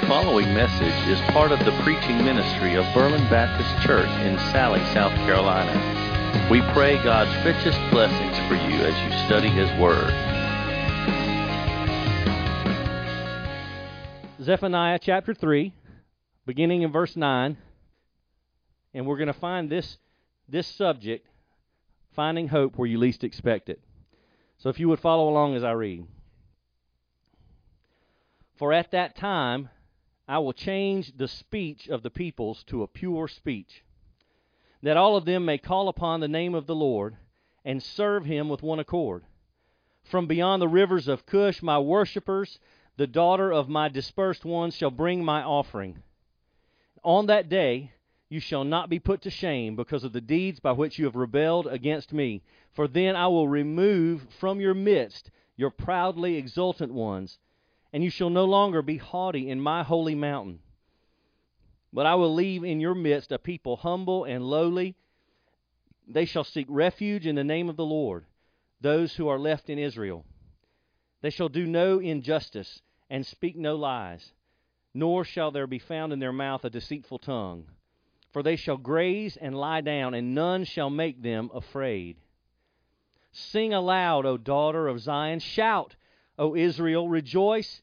The following message is part of the preaching ministry of Berlin Baptist Church in Sally, South Carolina. We pray God's richest blessings for you as you study His Word. Zephaniah chapter 3, beginning in verse 9. And we're going to find this subject, finding hope where you least expect it. So if you would follow along as I read. For at that time I will change the speech of the peoples to a pure speech, that all of them may call upon the name of the Lord and serve Him with one accord. From beyond the rivers of Cush, my worshippers, the daughter of my dispersed ones, shall bring my offering. On that day you shall not be put to shame because of the deeds by which you have rebelled against me, for then I will remove from your midst your proudly exultant ones, and you shall no longer be haughty in my holy mountain. But I will leave in your midst a people humble and lowly. They shall seek refuge in the name of the Lord, those who are left in Israel. They shall do no injustice and speak no lies, nor shall there be found in their mouth a deceitful tongue. For they shall graze and lie down, and none shall make them afraid. Sing aloud, O daughter of Zion. Shout, O Israel. Rejoice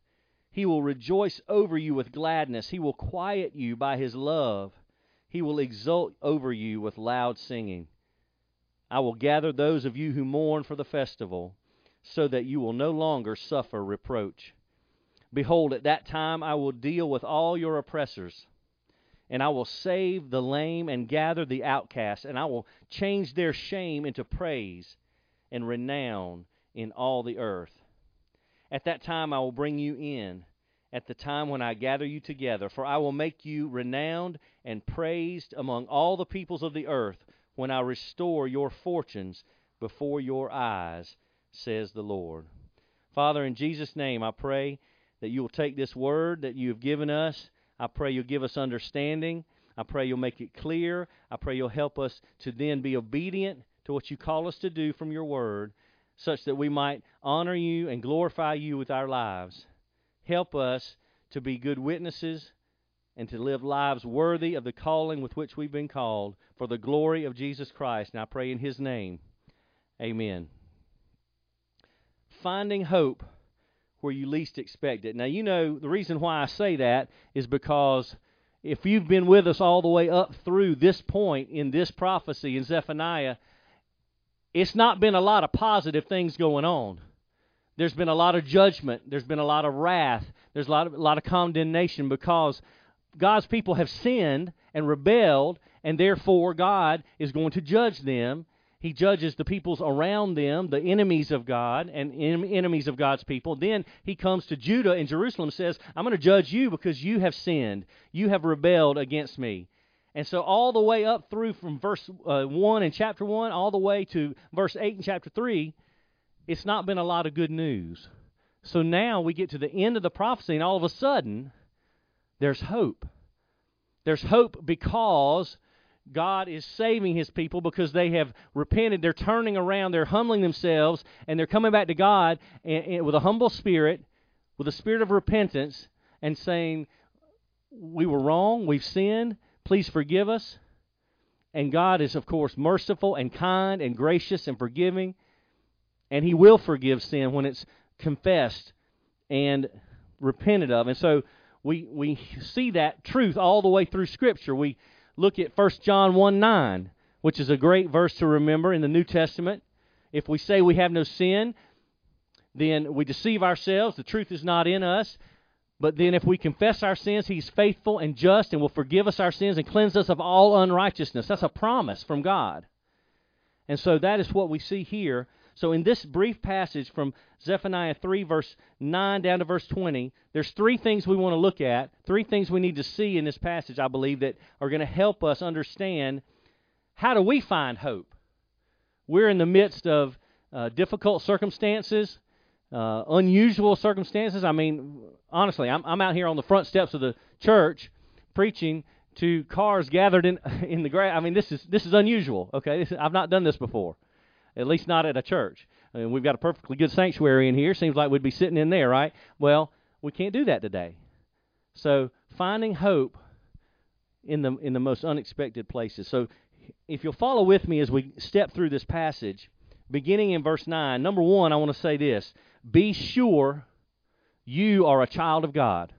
He will rejoice over you with gladness. He will quiet you by His love. He will exult over you with loud singing. I will gather those of you who mourn for the festival, so that you will no longer suffer reproach. Behold, at that time I will deal with all your oppressors, and I will save the lame and gather the outcasts, and I will change their shame into praise and renown in all the earth. At that time I will bring you in, at the time when I gather you together, for I will make you renowned and praised among all the peoples of the earth when I restore your fortunes before your eyes, says the Lord. Father, in Jesus' name, I pray that you will take this word that you have given us. I pray you'll give us understanding. I pray you'll make it clear. I pray you'll help us to then be obedient to what you call us to do from your word, such that we might honor you and glorify you with our lives. Help us to be good witnesses and to live lives worthy of the calling with which we've been called, for the glory of Jesus Christ. And I pray in His name. Amen. Finding hope where you least expect it. Now, you know, the reason why I say that is because if you've been with us all the way up through this point in this prophecy in Zephaniah, it's not been a lot of positive things going on. There's been a lot of judgment. There's been a lot of wrath. There's a lot of condemnation because God's people have sinned and rebelled, and therefore God is going to judge them. He judges the peoples around them, the enemies of God and enemies of God's people. Then He comes to Judah and Jerusalem and says, I'm going to judge you because you have sinned. You have rebelled against me. And so all the way up through from verse 1 in chapter 1 all the way to verse 8 in chapter 3, it's not been a lot of good news. So now we get to the end of the prophecy, and all of a sudden, there's hope. There's hope because God is saving His people because they have repented. They're turning around. They're humbling themselves, and they're coming back to God and with a humble spirit, with a spirit of repentance, and saying, we were wrong. We've sinned. Please forgive us. And God is, of course, merciful and kind and gracious and forgiving. And He will forgive sin when it's confessed and repented of. And so we see that truth all the way through Scripture. We look at 1 John 1:9, which is a great verse to remember in the New Testament. If we say we have no sin, then we deceive ourselves. The truth is not in us. But then if we confess our sins, He's faithful and just and will forgive us our sins and cleanse us of all unrighteousness. That's a promise from God. And so that is what we see here So in this brief passage from Zephaniah 3, verse 9 down to verse 20, there's three things we want to look at, three things we need to see in this passage, I believe, that are going to help us understand how do we find hope. We're in the midst of difficult circumstances, unusual circumstances. I mean, honestly, I'm out here on the front steps of the church preaching to cars gathered in the grass. I mean, this is unusual, okay? I've not done this before, at least not at a church. I mean, we've got a perfectly good sanctuary in here. Seems like we'd be sitting in there, right? Well, we can't do that today. So finding hope in the most unexpected places. So if you'll follow with me as we step through this passage, beginning in verse 9, number one, I want to say this. Be sure you are a child of God.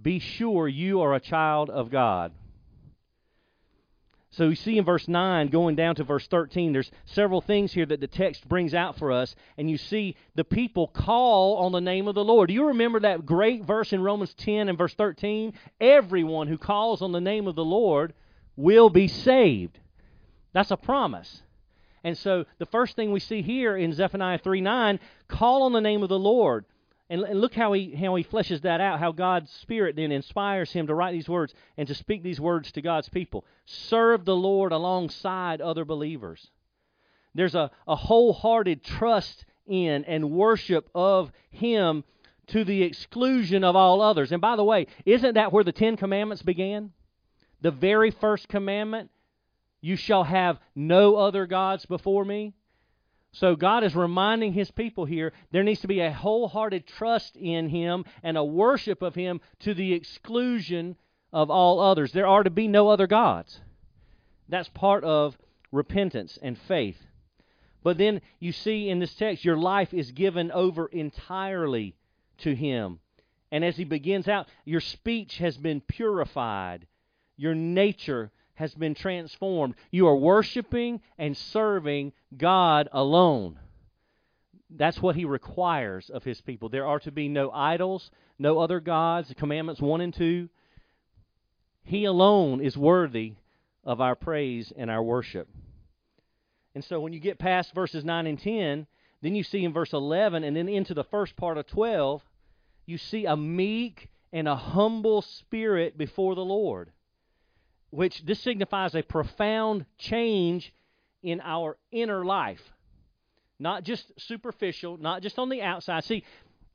Be sure you are a child of God. So you see in verse 9 going down to verse 13, there's several things here that the text brings out for us. And you see the people call on the name of the Lord. Do you remember that great verse in Romans 10 and verse 13? Everyone who calls on the name of the Lord will be saved. That's a promise. And so the first thing we see here in Zephaniah 3:9, call on the name of the Lord. And look how he fleshes that out, how God's Spirit then inspires him to write these words and to speak these words to God's people. Serve the Lord alongside other believers. There's a wholehearted trust in and worship of him to the exclusion of all others. And by the way, isn't that where the Ten Commandments began? The very first commandment, you shall have no other gods before me. So God is reminding his people here, there needs to be a wholehearted trust in him and a worship of him to the exclusion of all others. There are to be no other gods. That's part of repentance and faith. But then you see in this text, your life is given over entirely to him. And as he begins out, your speech has been purified. Your nature has been transformed. You are worshiping and serving God alone. That's what he requires of his people. There are to be no idols, no other gods, commandments 1 and 2. He alone is worthy of our praise and our worship. And so when you get past verses 9 and 10, then you see in verse 11 and then into the first part of 12, you see a meek and a humble spirit before the Lord, which this signifies a profound change in our inner life. Not just superficial, not just on the outside. See,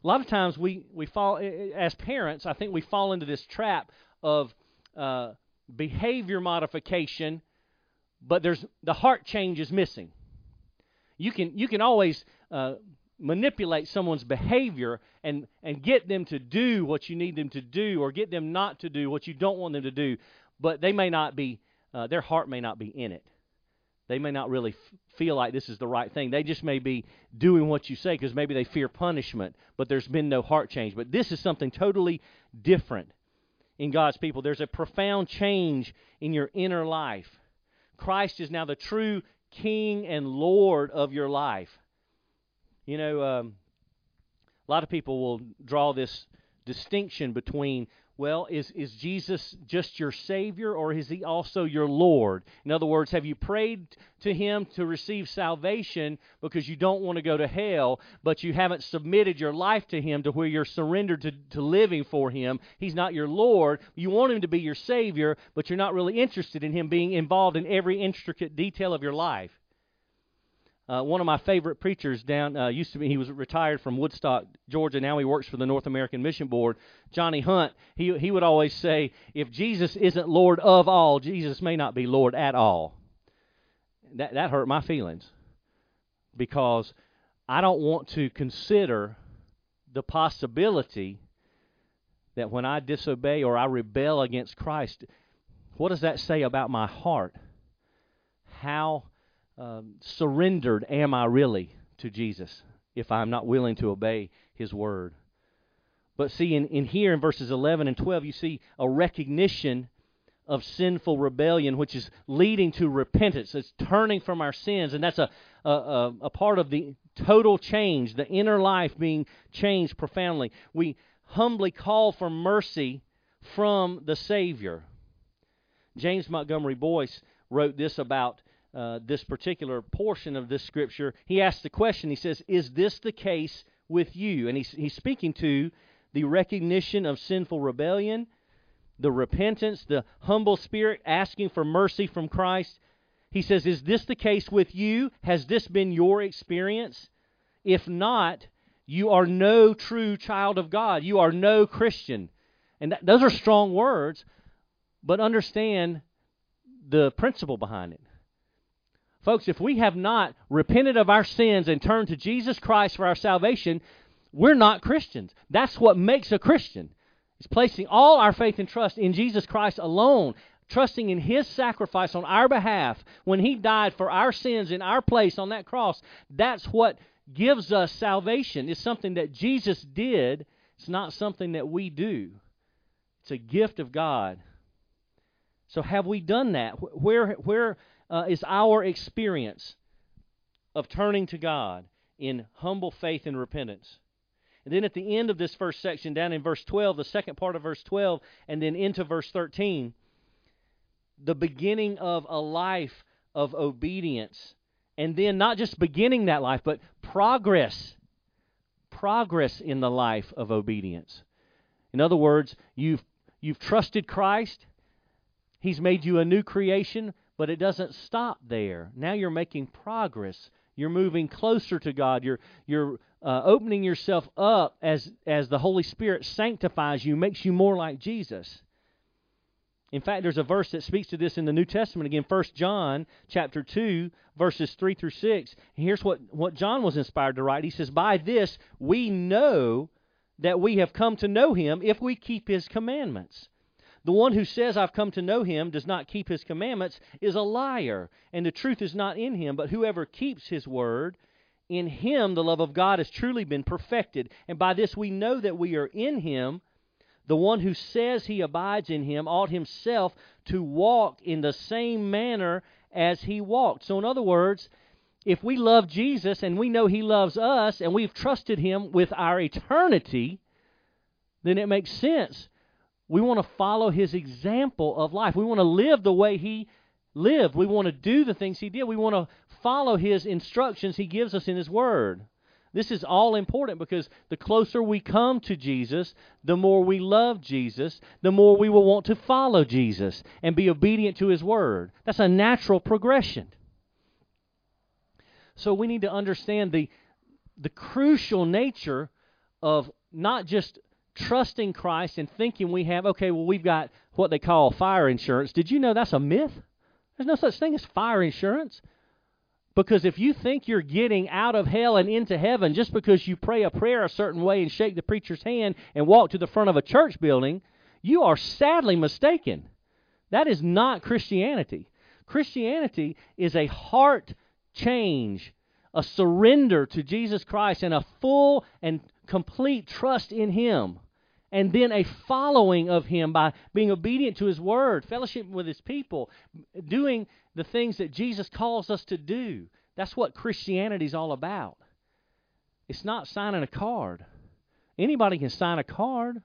a lot of times we fall, as parents, I think we fall into this trap of behavior modification, but there's the heart change is missing. You can always manipulate someone's behavior and get them to do what you need them to do or get them not to do what you don't want them to do. But they may not be, their heart may not be in it. They may not really feel like this is the right thing. They just may be doing what you say because maybe they fear punishment, but there's been no heart change. But this is something totally different in God's people. There's a profound change in your inner life. Christ is now the true King and Lord of your life. You know, a lot of people will draw this distinction between, well, is Jesus just your Savior, or is he also your Lord? In other words, have you prayed to him to receive salvation because you don't want to go to hell, but you haven't submitted your life to him to where you're surrendered to living for him? He's not your Lord. You want him to be your Savior, but you're not really interested in him being involved in every intricate detail of your life. One of my favorite preachers used to be, he was retired from Woodstock, Georgia. Now he works for the North American Mission Board, Johnny Hunt. He would always say, if Jesus isn't Lord of all, Jesus may not be Lord at all. That hurt my feelings because I don't want to consider the possibility that when I disobey or I rebel against Christ, what does that say about my heart? How surrendered am I really to Jesus if I'm not willing to obey his word? But see, in here in verses 11 and 12, you see a recognition of sinful rebellion, which is leading to repentance. It's turning from our sins, and that's a part of the total change, the inner life being changed profoundly. We humbly call for mercy from the Savior. James Montgomery Boyce wrote this about this particular portion of this scripture, he asks the question, he says, is this the case with you? And he's speaking to the recognition of sinful rebellion, the repentance, the humble spirit asking for mercy from Christ. He says, is this the case with you? Has this been your experience? If not, you are no true child of God. You are no Christian. And those are strong words, but understand the principle behind it. Folks, if we have not repented of our sins and turned to Jesus Christ for our salvation, we're not Christians. That's what makes a Christian. It's placing all our faith and trust in Jesus Christ alone, trusting in His sacrifice on our behalf when He died for our sins in our place on that cross. That's what gives us salvation. It's something that Jesus did. It's not something that we do. It's a gift of God. So have we done that? Where is our experience of turning to God in humble faith and repentance? And then at the end of this first section, down in verse 12, the second part of verse 12, and then into verse 13, the beginning of a life of obedience. And then not just beginning that life, but progress in the life of obedience. In other words, you've trusted Christ. He's made you a new creation, but it doesn't stop there. Now you're making progress. You're moving closer to God. You're opening yourself up as the Holy Spirit sanctifies you, makes you more like Jesus. In fact, there's a verse that speaks to this in the New Testament. Again, 1 John chapter 2, verses 3 through 6. And here's what John was inspired to write. He says, by this we know that we have come to know Him if we keep His commandments. The one who says, I've come to know Him, does not keep His commandments, is a liar, and the truth is not in him. But whoever keeps His word, in him the love of God has truly been perfected. And by this we know that we are in Him. The one who says he abides in Him ought himself to walk in the same manner as He walked. So in other words, if we love Jesus and we know He loves us and we've trusted Him with our eternity, then it makes sense. We want to follow His example of life. We want to live the way He lived. We want to do the things He did. We want to follow His instructions He gives us in His Word. This is all important because the closer we come to Jesus, the more we love Jesus, the more we will want to follow Jesus and be obedient to His Word. That's a natural progression. So we need to understand the crucial nature of not just trusting Christ and thinking we have, okay, well, we've got what they call fire insurance. Did you know that's a myth? There's no such thing as fire insurance. Because if you think you're getting out of hell and into heaven just because you pray a prayer a certain way and shake the preacher's hand and walk to the front of a church building, you are sadly mistaken. That is not Christianity. Christianity is a heart change, a surrender to Jesus Christ and a full and complete trust in Him. And then a following of Him by being obedient to His Word, fellowship with His people, doing the things that Jesus calls us to do. That's what Christianity is all about. It's not signing a card. Anybody can sign a card.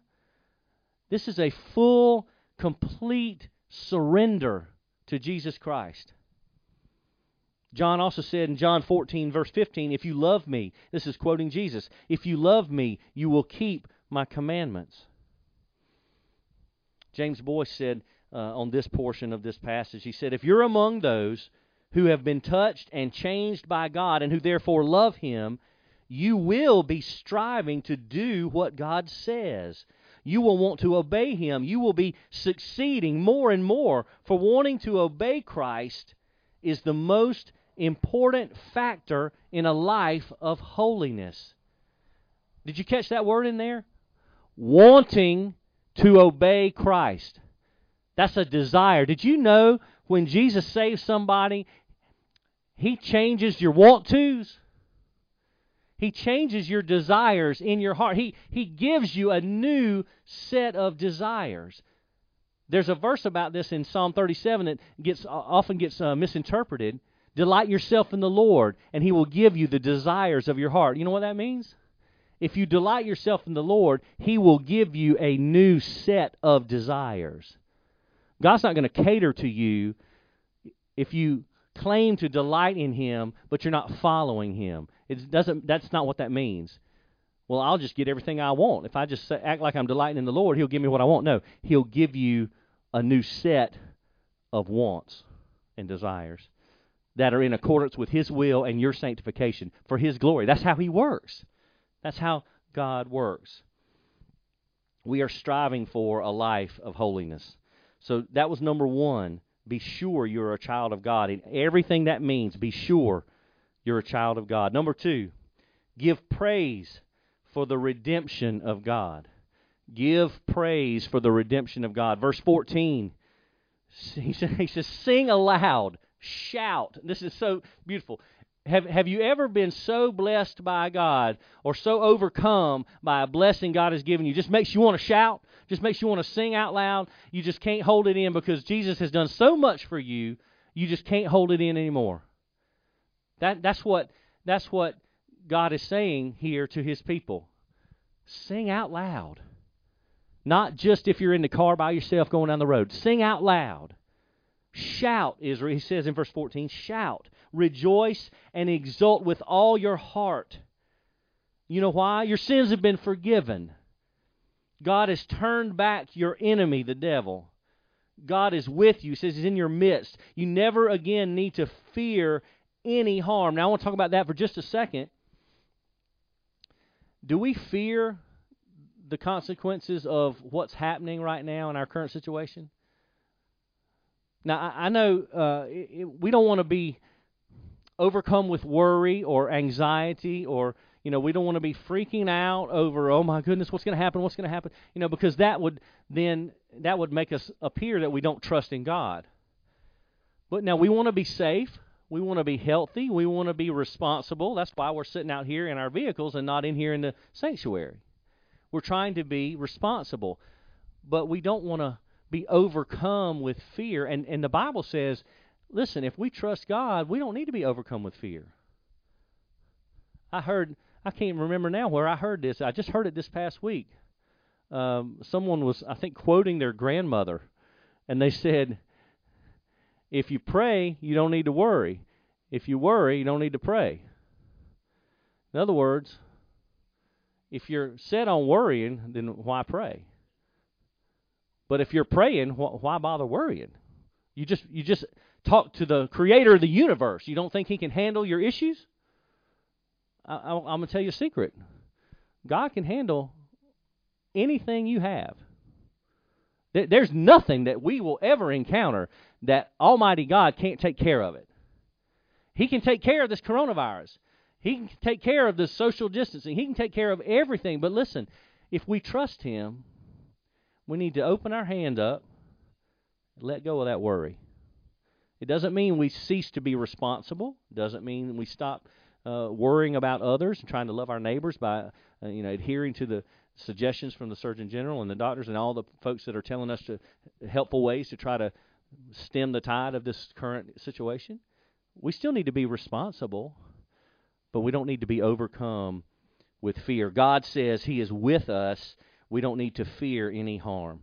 This is a full, complete surrender to Jesus Christ. John also said in John 14, verse 15, if you love me, this is quoting Jesus, if you love me, you will keep my commandments. James Boyce said on this portion of this passage, he said, if you're among those who have been touched and changed by God and who therefore love Him, you will be striving to do what God says. You will want to obey Him. You will be succeeding more and more, for wanting to obey Christ is the most important factor in a life of holiness. Did you catch that word in there? Wanting to obey Christ. That's a desire. Did you know when Jesus saves somebody, He changes your want tos? He changes your desires in your heart. He gives you a new set of desires. There's a verse about this in Psalm 37 that often gets misinterpreted. Delight yourself in the Lord, and He will give you the desires of your heart. You know what that means? If you delight yourself in the Lord, He will give you a new set of desires. God's not going to cater to you if you claim to delight in him, but you're not following him. It doesn't. That's not what that means. Well, I'll just get everything I want. If I just act like I'm delighting in the Lord, he'll give me what I want. No, he'll give you a new set of wants and desires that are in accordance with his will and your sanctification for his glory. That's how he works. That's how God works. We are striving for a life of holiness. So that was number one. Be sure you're a child of God. In everything that means, be sure you're a child of God. Number two, give praise for the redemption of God. Give praise for the redemption of God. Verse 14, he says, sing aloud, shout. This is so beautiful. Have you ever been so blessed by God or so overcome by a blessing God has given you? Just makes you want to shout. Just makes you want to sing out loud. You just can't hold it in because Jesus has done so much for you. You just can't hold it in anymore. That's what God is saying here to his people. Sing out loud. Not just if you're in the car by yourself going down the road. Sing out loud. Shout, Israel. He says in verse 14, shout, rejoice, and exult with all your heart. You know why? Your sins have been forgiven. God has turned back your enemy, the devil. God is with you. He says he's in your midst. You never again need to fear any harm. Now I want to talk about that for just a second. Do we fear the consequences of what's happening right now in our current situation? Now, I know we don't want to be overcome with worry or anxiety or, you know, we don't want to be freaking out over, oh, my goodness, what's going to happen? What's going to happen? You know, because that would make us appear that we don't trust in God. But now we want to be safe. We want to be healthy. We want to be responsible. That's why we're sitting out here in our vehicles and not in here in the sanctuary. We're trying to be responsible, but we don't want to be overcome with fear. And the Bible says, listen, if we trust God, we don't need to be overcome with fear. I can't remember now where I heard this. I just heard it this past week. Someone was, I think, quoting their grandmother, and they said, if you pray, you don't need to worry. If you worry, you don't need to pray. In other words, if you're set on worrying, then why pray? But if you're praying, why bother worrying? You just talk to the creator of the universe. You don't think he can handle your issues? I'm going to tell you a secret. God can handle anything you have. There's nothing that we will ever encounter that Almighty God can't take care of it. He can take care of this coronavirus. He can take care of this social distancing. He can take care of everything. But listen, if we trust him, we need to open our hand up and let go of that worry. It doesn't mean we cease to be responsible. It doesn't mean we stop worrying about others and trying to love our neighbors by adhering to the suggestions from the Surgeon General and the doctors and all the folks that are telling us to helpful ways to try to stem the tide of this current situation. We still need to be responsible, but we don't need to be overcome with fear. God says he is with us. We don't need to fear any harm.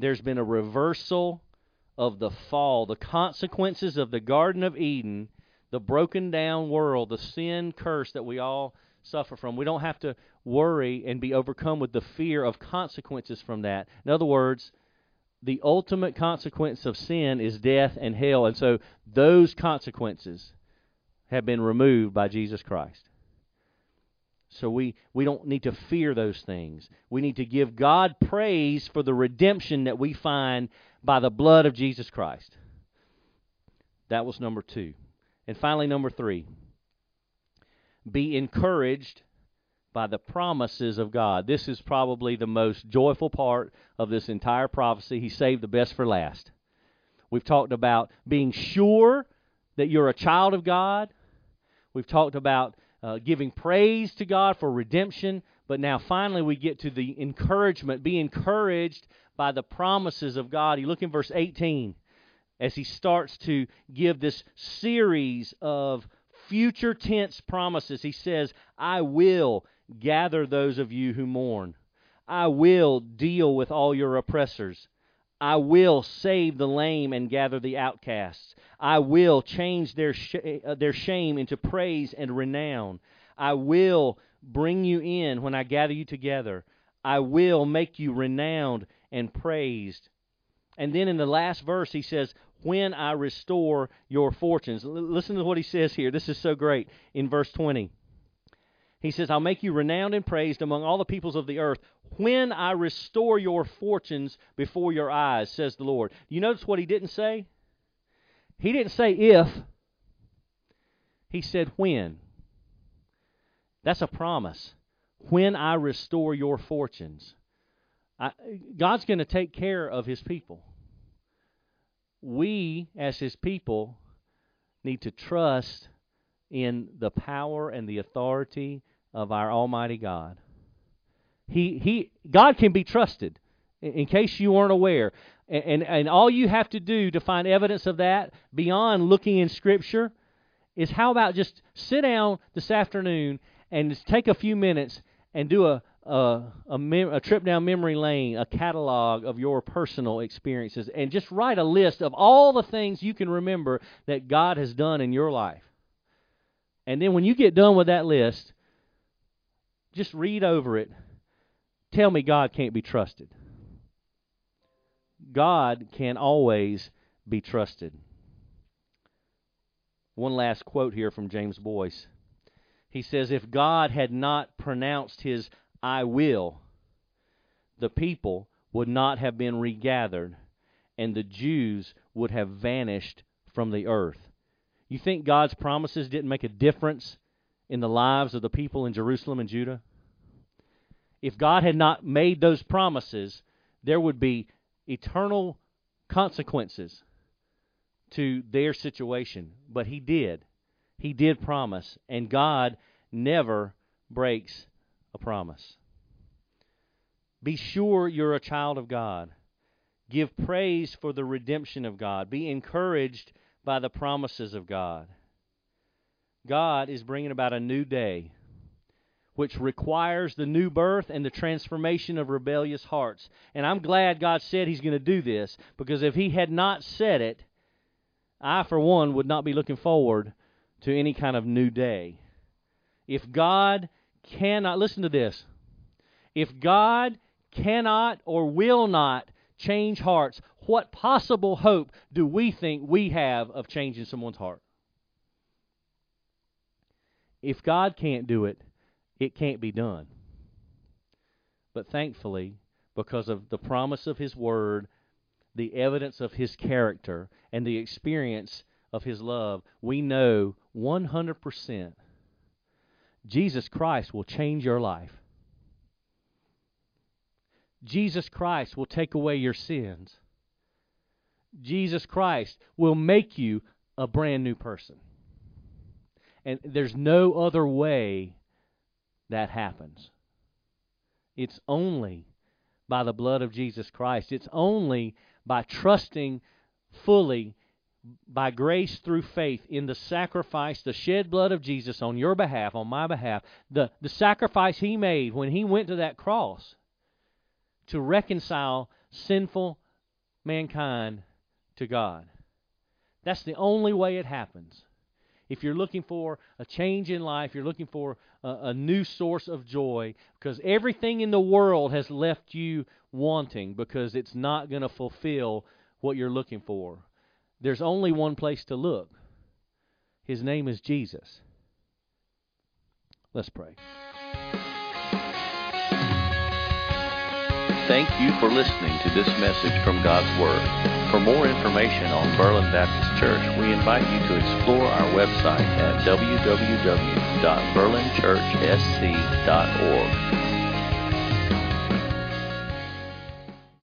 There's been a reversal of the fall, the consequences of the Garden of Eden, the broken down world, the sin curse that we all suffer from. We don't have to worry and be overcome with the fear of consequences from that. In other words, the ultimate consequence of sin is death and hell, and so those consequences have been removed by Jesus Christ. So we don't need to fear those things. We need to give God praise for the redemption that we find by the blood of Jesus Christ. That was number two. And finally, number three. Be encouraged by the promises of God. This is probably the most joyful part of this entire prophecy. He saved the best for last. We've talked about being sure that you're a child of God. We've talked about giving praise to God for redemption. But now finally we get to the encouragement. Be encouraged by the promises of God. You look in verse 18 as he starts to give this series of future tense promises. He says, I will gather those of you who mourn. I will deal with all your oppressors. I will save the lame and gather the outcasts. I will change their shame into praise and renown. I will bring you in when I gather you together. I will make you renowned and praised. And then in the last verse he says, when I restore your fortunes. Listen to what he says here. This is so great. In verse 20, he says, I'll make you renowned and praised among all the peoples of the earth when I restore your fortunes before your eyes, says the Lord. You notice what he didn't say? He didn't say if. He said when. That's a promise. When I restore your fortunes. God's going to take care of His people. We, as His people, need to trust in the power and the authority of our Almighty God. God can be trusted, in case you weren't aware. And all you have to do to find evidence of that, beyond looking in Scripture, is how about just sit down this afternoon and just take a few minutes and do a trip down memory lane, a catalog of your personal experiences, and just write a list of all the things you can remember that God has done in your life. And then when you get done with that list, just read over it. Tell me God can't be trusted. God can always be trusted. One last quote here from James Boyce. He says, if God had not pronounced His I will, the people would not have been regathered, and the Jews would have vanished from the earth. You think God's promises didn't make a difference in the lives of the people in Jerusalem and Judah? If God had not made those promises, there would be eternal consequences to their situation. But He did. He did promise, and God never breaks a promise. Be sure you're a child of God. Give praise for the redemption of God. Be encouraged by the promises of God. God is bringing about a new day, which requires the new birth and the transformation of rebellious hearts. And I'm glad God said He's going to do this, because if He had not said it, I, for one, would not be looking forward to any kind of new day. If God cannot, listen to this, if God cannot or will not change hearts, what possible hope do we think we have of changing someone's heart? If God can't do it, it can't be done. But thankfully, because of the promise of His Word, the evidence of His character, and the experience of His love, we know 100% Jesus Christ will change your life. Jesus Christ will take away your sins. Jesus Christ will make you a brand new person. And there's no other way that happens. It's only by the blood of Jesus Christ. It's only by trusting fully by grace through faith in the sacrifice, the shed blood of Jesus on your behalf, on my behalf, the sacrifice He made when He went to that cross to reconcile sinful mankind to God. That's the only way it happens. If you're looking for a change in life, you're looking for a new source of joy, because everything in the world has left you wanting, because it's not going to fulfill what you're looking for. There's only one place to look. His name is Jesus. Let's pray. Thank you for listening to this message from God's Word. For more information on Berlin Baptist Church, we invite you to explore our website at www.berlinchurchsc.org.